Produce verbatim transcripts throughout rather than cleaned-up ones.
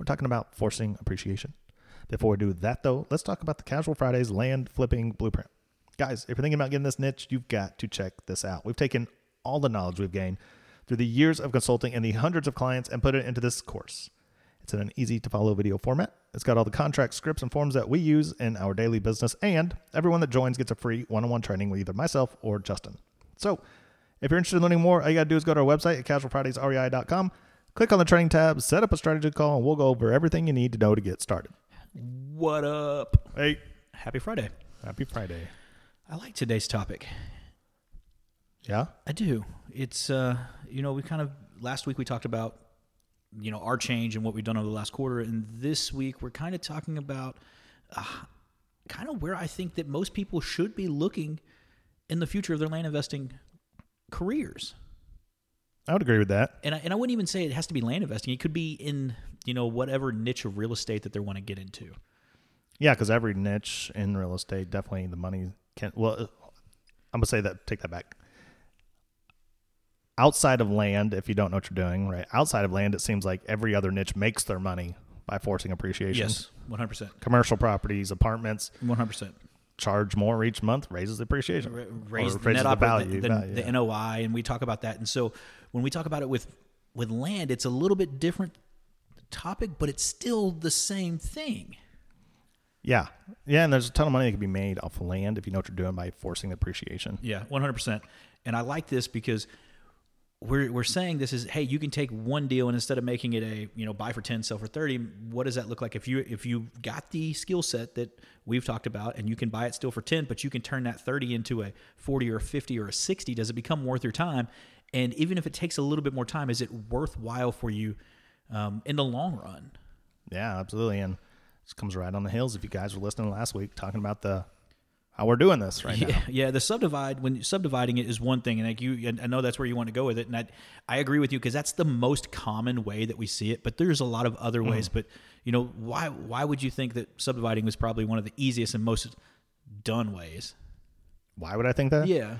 we're talking about forcing appreciation. Before we do that, though, let's talk about the Casual Fridays land flipping blueprint. Guys, if you're thinking about getting this niche, you've got to check this out. We've taken all the knowledge we've gained through the years of consulting and the hundreds of clients and put it into this course. It's in an easy-to-follow video format. It's got all the contract scripts and forms that we use in our daily business, and everyone that joins gets a free one-on-one training with either myself or Justin. So if you're interested in learning more, all you got to do is go to our website at casual fridays r e i dot com. Click on the training tab, set up a strategy call, and we'll go over everything you need to know to get started. What up? Hey. Happy Friday. Happy Friday. I like today's topic. Yeah? I do. It's, uh, you know, we kind of, last week we talked about, you know, our change and what we've done over the last quarter. And this week we're kind of talking about uh, kind of where I think that most people should be looking in the future of their land investing careers. I would agree with that. And I, and I wouldn't even say it has to be land investing. It could be in, you know, whatever niche of real estate that they want to get into. Yeah, because every niche in real estate, definitely the money can... Well, I'm going to say that, take that back. Outside of land, if you don't know what you're doing, right? Outside of land, it seems like every other niche makes their money by forcing appreciation. Yes, one hundred percent. Commercial properties, apartments. one hundred percent. Charge more each month, raises the appreciation. Ra- raise the net op- the value. The, the, value. The N O I, and we talk about that. And so when we talk about it with, with land, it's a little bit different topic, but it's still the same thing. Yeah. Yeah, and there's a ton of money that can be made off of land if you know what you're doing by forcing the appreciation. Yeah, one hundred percent. And I like this because we're we're saying this is, hey, you can take one deal and instead of making it a, you know, buy for ten, sell for thirty, what does that look like if you if you got the skill set that we've talked about and you can buy it still for ten, but you can turn that thirty into a forty or a fifty or a sixty, does it become worth your time? And even if it takes a little bit more time, is it worthwhile for you um, in the long run? Yeah, absolutely. And this comes right on the heels. If you guys were listening last week, talking about the how we're doing this right yeah, now. Yeah, the subdivide, when subdividing it is one thing, and like you, I know that's where you want to go with it, and I, I agree with you because that's the most common way that we see it. But there's a lot of other mm. ways. But you know, why why would you think that subdividing was probably one of the easiest and most done ways? Why would I think that? Yeah.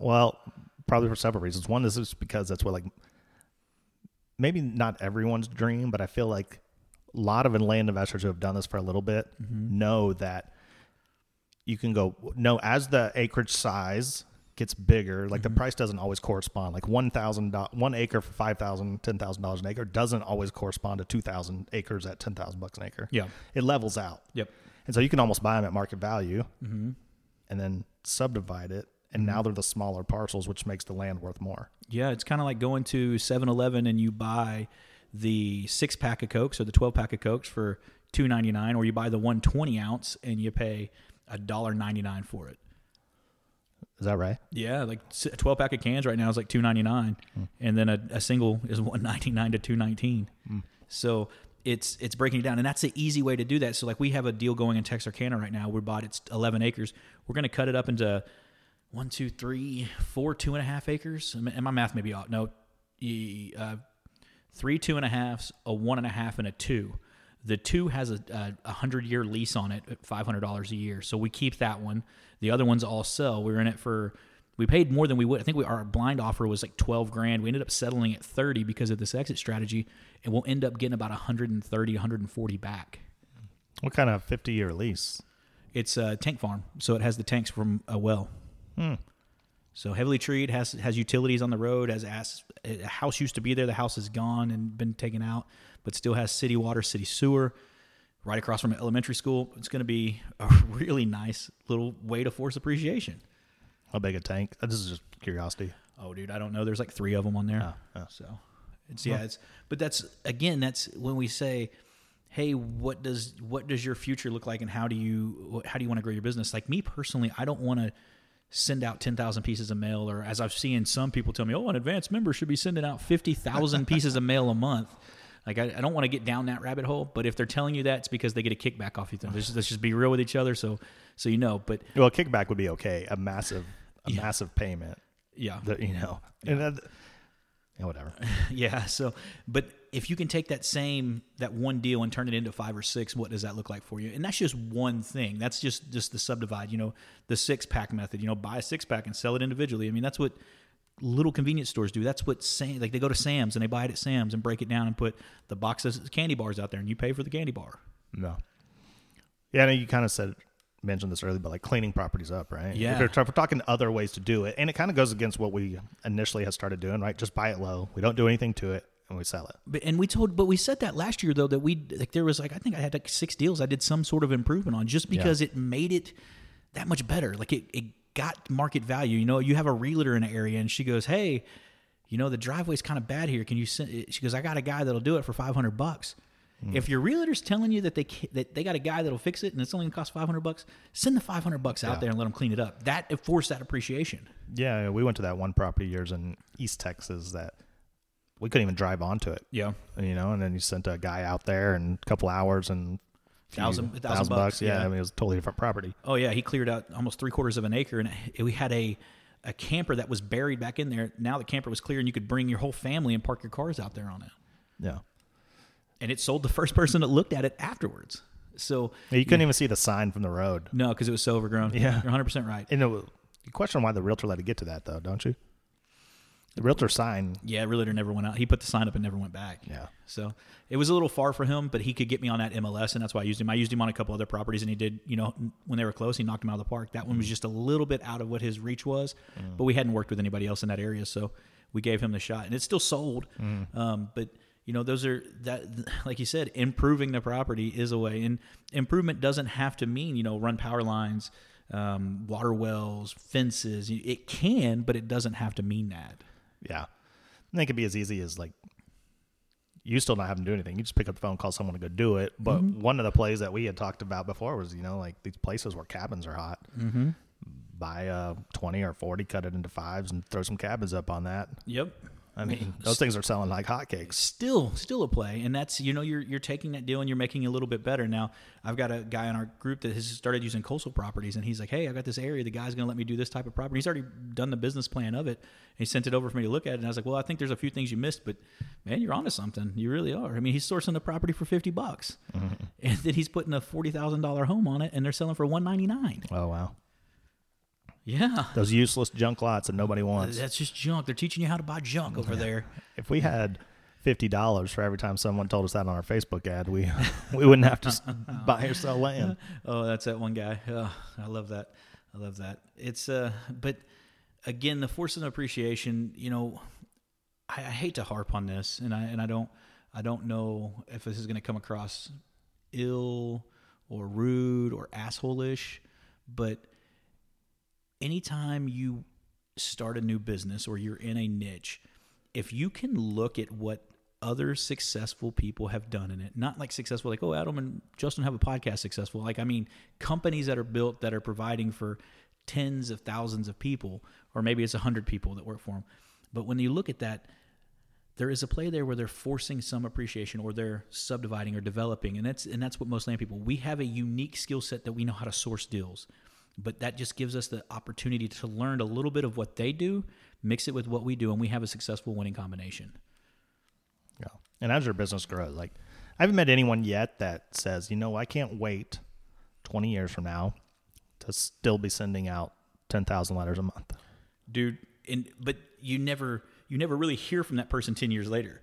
Well, probably for several reasons. One is just because that's what, like, maybe not everyone's dream, but I feel like a lot of land investors who have done this for a little bit mm-hmm. know that you can go, no, as the acreage size gets bigger, like mm-hmm. the price doesn't always correspond. Like one thousand dollars, one acre for five thousand dollars, ten thousand dollars an acre doesn't always correspond to two thousand acres at ten thousand bucks an acre. Yeah. It levels out. Yep. And so you can almost buy them at market value mm-hmm. and then subdivide it. And now they're the smaller parcels, which makes the land worth more. Yeah, it's kind of like going to seven eleven and you buy the six-pack of Cokes or the twelve-pack of Cokes for two dollars and ninety-nine cents, or you buy the one twenty ounce and you pay one dollar and ninety-nine cents for it. Is that right? Yeah, like a twelve-pack of cans right now is like two dollars and ninety-nine cents, mm. and then a, a single is one dollar and ninety-nine cents to two dollars and nineteen cents. Mm. So it's it's breaking it down, and that's the easy way to do that. So like we have a deal going in Texarkana right now. We bought it's eleven acres. We're going to cut it up into One, two, three, four, two and a half acres. And my math may be off. No, uh, three, two and a halves, a one and a half, and a two. The two has a hundred-year lease on it at five hundred dollars a year. So we keep that one. The other ones all sell. We were in it for, we paid more than we would. I think we, our blind offer was like twelve grand. We ended up settling at thirty because of this exit strategy. And we'll end up getting about one hundred thirty, one hundred forty back. What kind of fifty-year lease? It's a tank farm. So it has the tanks from a well. Hmm. So heavily treed, has has utilities on the road, has ass, a house used to be there. The house is gone and been taken out, but still has city water, city sewer, right across from an elementary school. It's going to be a really nice little way to force appreciation. How big a tank? This is just curiosity. Oh, dude, I don't know. There's like three of them on there. Oh, oh. So it's yeah, it's but that's again, that's when we say, hey, what does what does your future look like, and how do you how do you want to grow your business? Like me personally, I don't want to send out ten thousand pieces of mail, or as I've seen some people tell me, oh, an advanced member should be sending out fifty thousand pieces of mail a month. Like, I, I don't want to get down that rabbit hole, but if they're telling you that, it's because they get a kickback off you. Let's just, let's just be real with each other, so so you know. But well, a kickback would be okay. A massive, a yeah. massive payment. Yeah, that, you know, yeah. and that, yeah, whatever. yeah. So, but if you can take that same that one deal and turn it into five or six, what does that look like for you? And that's just one thing. That's just just the subdivide. You know, the six pack method. You know, buy a six pack and sell it individually. I mean, that's what little convenience stores do. That's what Sam, like they go to Sam's and they buy it at Sam's and break it down and put the boxes of candy bars out there and you pay for the candy bar. No. Yeah, I know you kind of said mentioned this earlier, but like cleaning properties up, right? Yeah. If we're, if we're talking other ways to do it, and it kind of goes against what we initially had started doing, right? Just buy it low. We don't do anything to it and we sell it. But and we told, but we said that last year though that we like there was like I think I had like six deals I did some sort of improvement on just because yeah. it made it that much better. Like it. it got market value. You know, you have a realtor in an area and she goes, hey, you know, the driveway's kind of bad here. Can you send it? She goes, I got a guy that'll do it for five hundred bucks. Mm. If your realtor's telling you that they, that they got a guy that'll fix it and it's only gonna cost five hundred bucks, send the five hundred bucks yeah. out there and let them clean it up. That forced that appreciation. Yeah. We went to that one property years in East Texas that we couldn't even drive onto it. Yeah. And, you know, and then you sent a guy out there in a couple hours and Thousand, thousand, thousand bucks. bucks yeah. yeah. I mean, it was a totally different property. Oh yeah. He cleared out almost three quarters of an acre and we had a, a camper that was buried back in there. Now the camper was clear and you could bring your whole family and park your cars out there on it. Yeah. And it sold the first person that looked at it afterwards. So yeah, you couldn't yeah. even see the sign from the road. No, cause it was so overgrown. Yeah. You're one hundred percent right. And it, you question why the realtor let it get to that though, don't you? The realtor sign. Yeah, realtor never went out. He put the sign up and never went back. Yeah. So it was a little far for him, but he could get me on that M L S, and that's why I used him. I used him on a couple other properties, and he did, you know, when they were close, he knocked him out of the park. That one was just a little bit out of what his reach was, mm. but we hadn't worked with anybody else in that area, so we gave him the shot, and it still sold. Mm. Um, but, you know, those are, that, like you said, improving the property is a way, and improvement doesn't have to mean, you know, run power lines, um, water wells, fences. It can, but it doesn't have to mean that. Yeah. I think it'd be as easy as like, you still not having to do anything. You just pick up the phone, call someone to go do it. But mm-hmm. one of the plays that we had talked about before was, you know, like these places where cabins are hot, mm-hmm. buy a twenty or forty, cut it into fives and throw some cabins up on that. Yep. I mean, those things are selling like hotcakes. Still, still a play. And that's, you know, you're, you're taking that deal and you're making it a little bit better. Now I've got a guy in our group that has started using coastal properties and he's like, hey, I've got this area. The guy's going to let me do this type of property. He's already done the business plan of it. And he sent it over for me to look at it. And I was like, well, I think there's a few things you missed, but man, you're onto something. You really are. I mean, he's sourcing the property for fifty bucks mm-hmm. and then he's putting a forty thousand dollars home on it and they're selling for one ninety-nine. Oh, wow. Yeah. Those useless junk lots that nobody wants. That's just junk. They're teaching you how to buy junk over yeah. there. If we had fifty dollars for every time someone told us that on our Facebook ad, we we wouldn't have to buy or sell land. Oh, that's that one guy. Oh, I love that. I love that. It's uh, but again, the force of appreciation, you know, I, I hate to harp on this and I and I don't I don't know if this is going to come across ill or rude or asshole-ish, but anytime you start a new business or you're in a niche, if you can look at what other successful people have done in it, not like successful, like, oh, Adam and Justin have a podcast successful. Like, I mean, companies that are built that are providing for tens of thousands of people, or maybe it's a hundred people that work for them. But when you look at that, there is a play there where they're forcing some appreciation or they're subdividing or developing. And that's, and that's what most land people, we have a unique skill set that we know how to source deals. But that just gives us the opportunity to learn a little bit of what they do, mix it with what we do, and we have a successful winning combination. Yeah. And as your business grows, like I haven't met anyone yet that says, you know, I can't wait twenty years from now to still be sending out ten thousand letters a month. Dude, and but you never you never really hear from that person ten years later.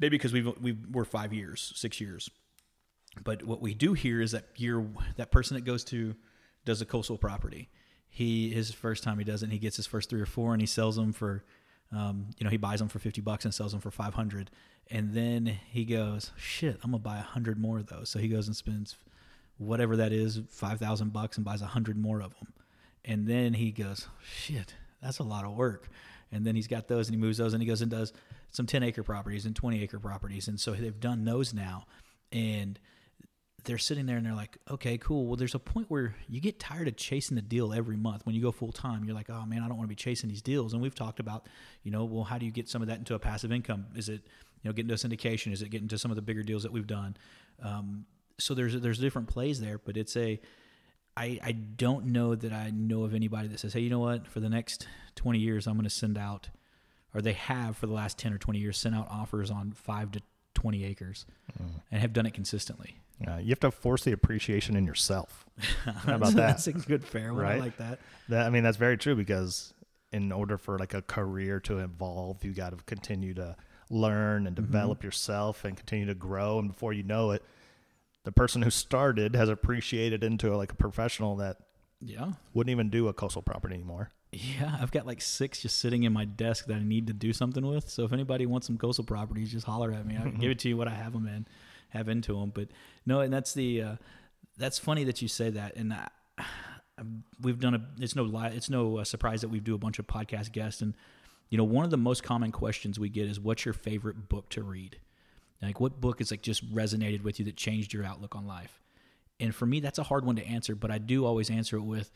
Maybe because we've, we've, we're five years, six years. But what we do hear is that year, that person that goes to does a coastal property. He, his first time he does it, and he gets his first three or four and he sells them for, um, you know, he buys them for fifty bucks and sells them for five hundred. And then he goes, shit, I'm gonna buy a hundred more of those. So he goes and spends whatever that is, five thousand bucks, and buys a hundred more of them. And then he goes, shit, that's a lot of work. And then he's got those and he moves those and he goes and does some ten acre properties and twenty acre properties. And so they've done those now. And they're sitting there and they're like, okay, cool. Well, there's a point where you get tired of chasing the deal every month. When you go full time, you're like, oh man, I don't want to be chasing these deals. And we've talked about, you know, well, how do you get some of that into a passive income? Is it you know, getting to syndication? Is it getting to some of the bigger deals that we've done? Um, so there's there's different plays there, but it's a I, I don't know that I know of anybody that says, hey, you know what, for the next twenty years, I'm going to send out, or they have for the last ten or twenty years, sent out offers on five to twenty acres mm. and have done it consistently. Uh, you have to force the appreciation in yourself. How about that? That's a good fair one. Right? I like that. that. I mean, that's very true, because in order for like a career to evolve, you got to continue to learn and develop mm-hmm. yourself and continue to grow. And before you know it, the person who started has appreciated into a, like a professional that yeah wouldn't even do a coastal property anymore. Yeah, I've got like six just sitting in my desk that I need to do something with. So if anybody wants some coastal properties, just holler at me. I can give it to you what I have them in, have into them. But no, and that's the uh, that's funny that you say that. And I, we've done a it's no lie, it's no uh, surprise that we do a bunch of podcast guests. And you know, one of the most common questions we get is, "What's your favorite book to read?" Like, what book is like just resonated with you that changed your outlook on life? And for me, that's a hard one to answer, but I do always answer it with,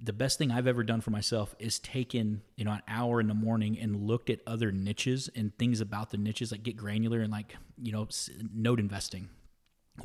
the best thing I've ever done for myself is taken, you know, an hour in the morning and looked at other niches and things about the niches, like get granular and like, you know, note investing.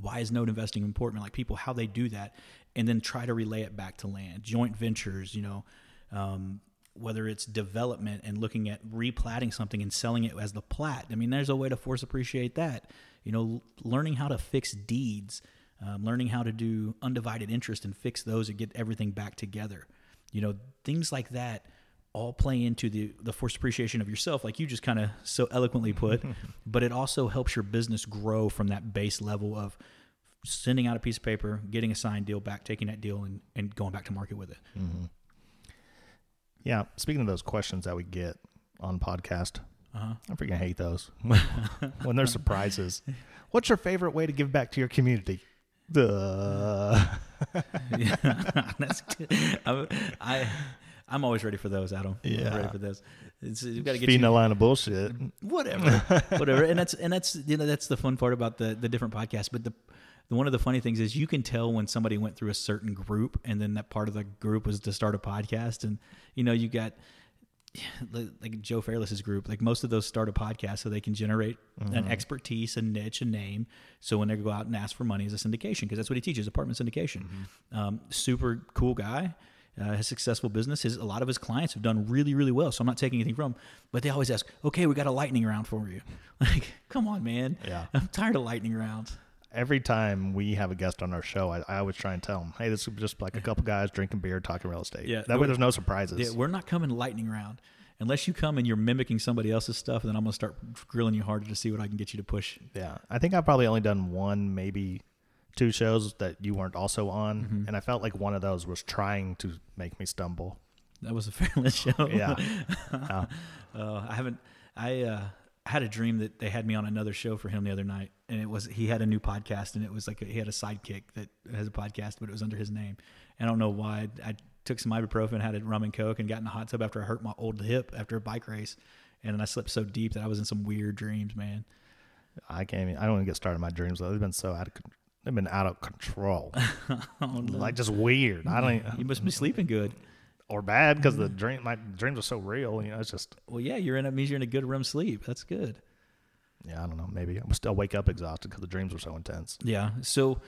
Why is note investing important? Like people, how they do that, and then try to relay it back to land, joint ventures, you know, um, whether it's development and looking at replatting something and selling it as the plat. I mean, there's a way to force appreciate that, you know, learning how to fix deeds, um, learning how to do undivided interest and fix those and get everything back together. You know, things like that all play into the, the forced appreciation of yourself, like you just kind of so eloquently put, but it also helps your business grow from that base level of sending out a piece of paper, getting a signed deal back, taking that deal and, and going back to market with it. Mm-hmm. Yeah, speaking of those questions that we get on podcast, uh-huh. I freaking hate those when they're surprises. What's your favorite way to give back to your community? Duh. Yeah, that's good. I, I, I'm always ready for those, Adam. Yeah, I'm ready for those. It's, you've got to get feeding you, a line of bullshit. Whatever, whatever, and that's and that's you know that's the fun part about the the different podcasts, but the. One of the funny things is you can tell when somebody went through a certain group, and then that part of the group was to start a podcast. And, you know, you got like Joe Fairless's group, like most of those start a podcast so they can generate mm-hmm. an expertise, a niche, a name. So when they go out and ask for money as a syndication, because that's what he teaches, apartment syndication. Mm-hmm. Um, super cool guy, uh, has successful business. His, a lot of his clients have done really, really well. So I'm not taking anything from him, but they always ask, okay, we got a lightning round for you. Like, come on, man. Yeah. I'm tired of lightning rounds. Every time we have a guest on our show, I, I always try and tell them, hey, this is just like a couple guys drinking beer, talking real estate. Yeah, that way there's no surprises. Yeah, we're not coming lightning round. Unless you come and you're mimicking somebody else's stuff, and then I'm going to start grilling you harder to see what I can get you to push. Yeah. I think I've probably only done one, maybe two shows that you weren't also on. Mm-hmm. And I felt like one of those was trying to make me stumble. That was a Fairless show. Yeah. uh, uh, I haven't, I, uh, I had a dream that they had me on another show for him the other night, and it was, he had a new podcast, and it was like, a, he had a sidekick that has a podcast, but it was under his name. And I don't know why I, I took some ibuprofen, had a rum and Coke, and got in a hot tub after I hurt my old hip after a bike race. And then I slept so deep that I was in some weird dreams, man. I can't even, I don't even get started in my dreams though. They've been so out of control. They've been out of control. Oh, no. Like just weird. I don't even, you must be sleeping good. Or bad, because the dream, my dreams are so real. You know, it's just. Well, yeah, you're in. It means you're in a good R E M sleep. That's good. Yeah, I don't know. Maybe I'm still wake up exhausted because the dreams were so intense. Yeah. So,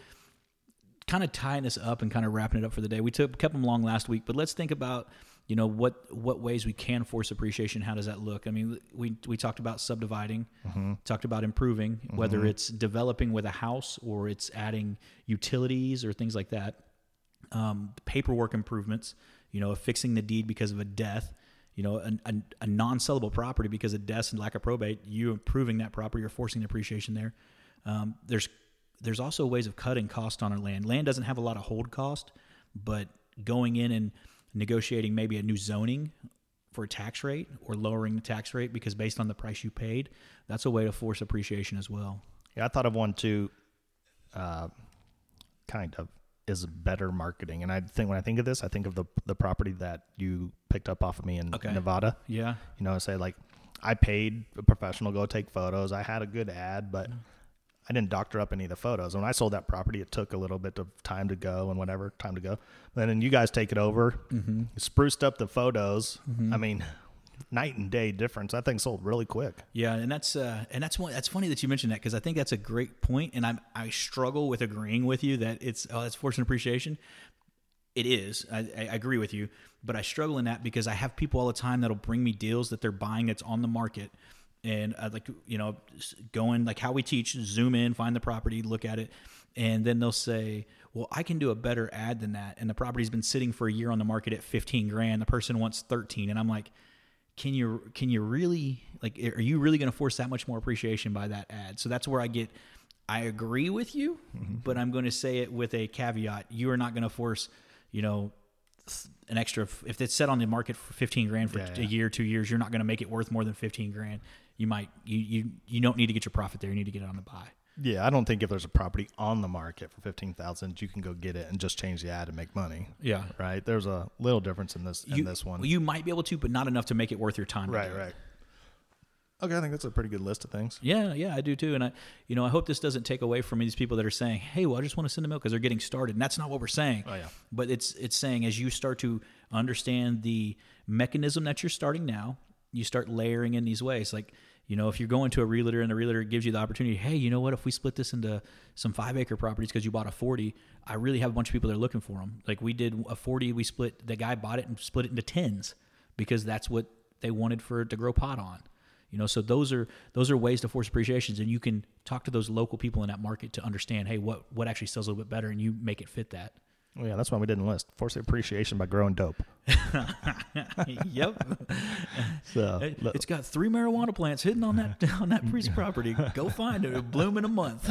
kind of tying this up and kind of wrapping it up for the day. We took kept them long last week, but let's think about, you know, what what ways we can force appreciation. How does that look? I mean, we we talked about subdividing, mm-hmm. talked about improving, mm-hmm. whether it's developing with a house or it's adding utilities or things like that. Um, paperwork improvements. You know, fixing the deed because of a death, you know, an, a, a non-sellable property because of deaths and lack of probate, you improving that property or forcing the appreciation there. Um, there's there's also ways of cutting cost on our land. Land doesn't have a lot of hold cost, but going in and negotiating maybe a new zoning for a tax rate or lowering the tax rate because based on the price you paid, that's a way to force appreciation as well. Yeah, I thought of one too, uh, kind of. Is better marketing. And I think when I think of this, I think of the the property that you picked up off of me in okay. Nevada. Yeah. You know, I say like, I paid a professional go take photos. I had a good ad, but I didn't doctor up any of the photos. When I sold that property, it took a little bit of time to go and whatever time to go. And then you guys take it over, mm-hmm. spruced up the photos. Mm-hmm. I mean, night and day difference. That thing sold really quick. Yeah, and that's uh, and that's one, that's funny that you mentioned that, because I think that's a great point, and I'm I struggle with agreeing with you that it's oh that's fortune appreciation. It is. I, I agree with you, but I struggle in that because I have people all the time that'll bring me deals that they're buying that's on the market. And I'd like to, you know, going like how we teach, zoom in, find the property, look at it. And then they'll say, well, I can do a better ad than that. And the property's been sitting for a year on the market at fifteen grand. The person wants thirteen. And I'm like, can you, can you really, like, are you really going to force that much more appreciation by that ad? So that's where I get, I agree with you, mm-hmm. but I'm going to say it with a caveat. You are not going to force, you know, an extra, if it's set on the market for fifteen grand for yeah, yeah. a year, two years, you're not going to make it worth more than fifteen grand. You might, you, you, you don't need to get your profit there. You need to get it on the buy. Yeah. I don't think if there's a property on the market for fifteen thousand, you can go get it and just change the ad and make money. Yeah. Right. There's a little difference in this, you, in this one. You might be able to, but not enough to make it worth your time. Right. Right. Okay. I think that's a pretty good list of things. Yeah. Yeah, I do too. And I, you know, I hope this doesn't take away from these people that are saying, hey, well, I just want to send them out because they're getting started. And that's not what we're saying. Oh, yeah. But it's, it's saying as you start to understand the mechanism that you're starting now, you start layering in these ways. Like, you know, if you're going to a realtor and the realtor gives you the opportunity, hey, you know what, if we split this into some five acre properties because you bought a forty, I really have a bunch of people that are looking for them. Like we did a forty, we split, the guy bought it and split it into tens because that's what they wanted for it to grow pot on. You know, so those are, those are ways to force appreciations, and you can talk to those local people in that market to understand, hey, what, what actually sells a little bit better, and you make it fit that. Well, yeah, that's why we didn't list. Force appreciation by growing dope. Yep. So it, it's got three marijuana plants hidden on that on that priest's property. Go find it. It'll bloom in a month.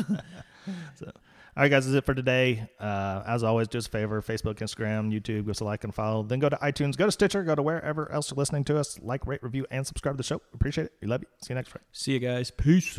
So, all right, guys, that's it for today. Uh, as always, do us a favor: Facebook, Instagram, YouTube. Give us a like and follow. Then go to iTunes, go to Stitcher, go to wherever else you're listening to us. Like, rate, review, and subscribe to the show. Appreciate it. We love you. See you next time. See you guys. Peace.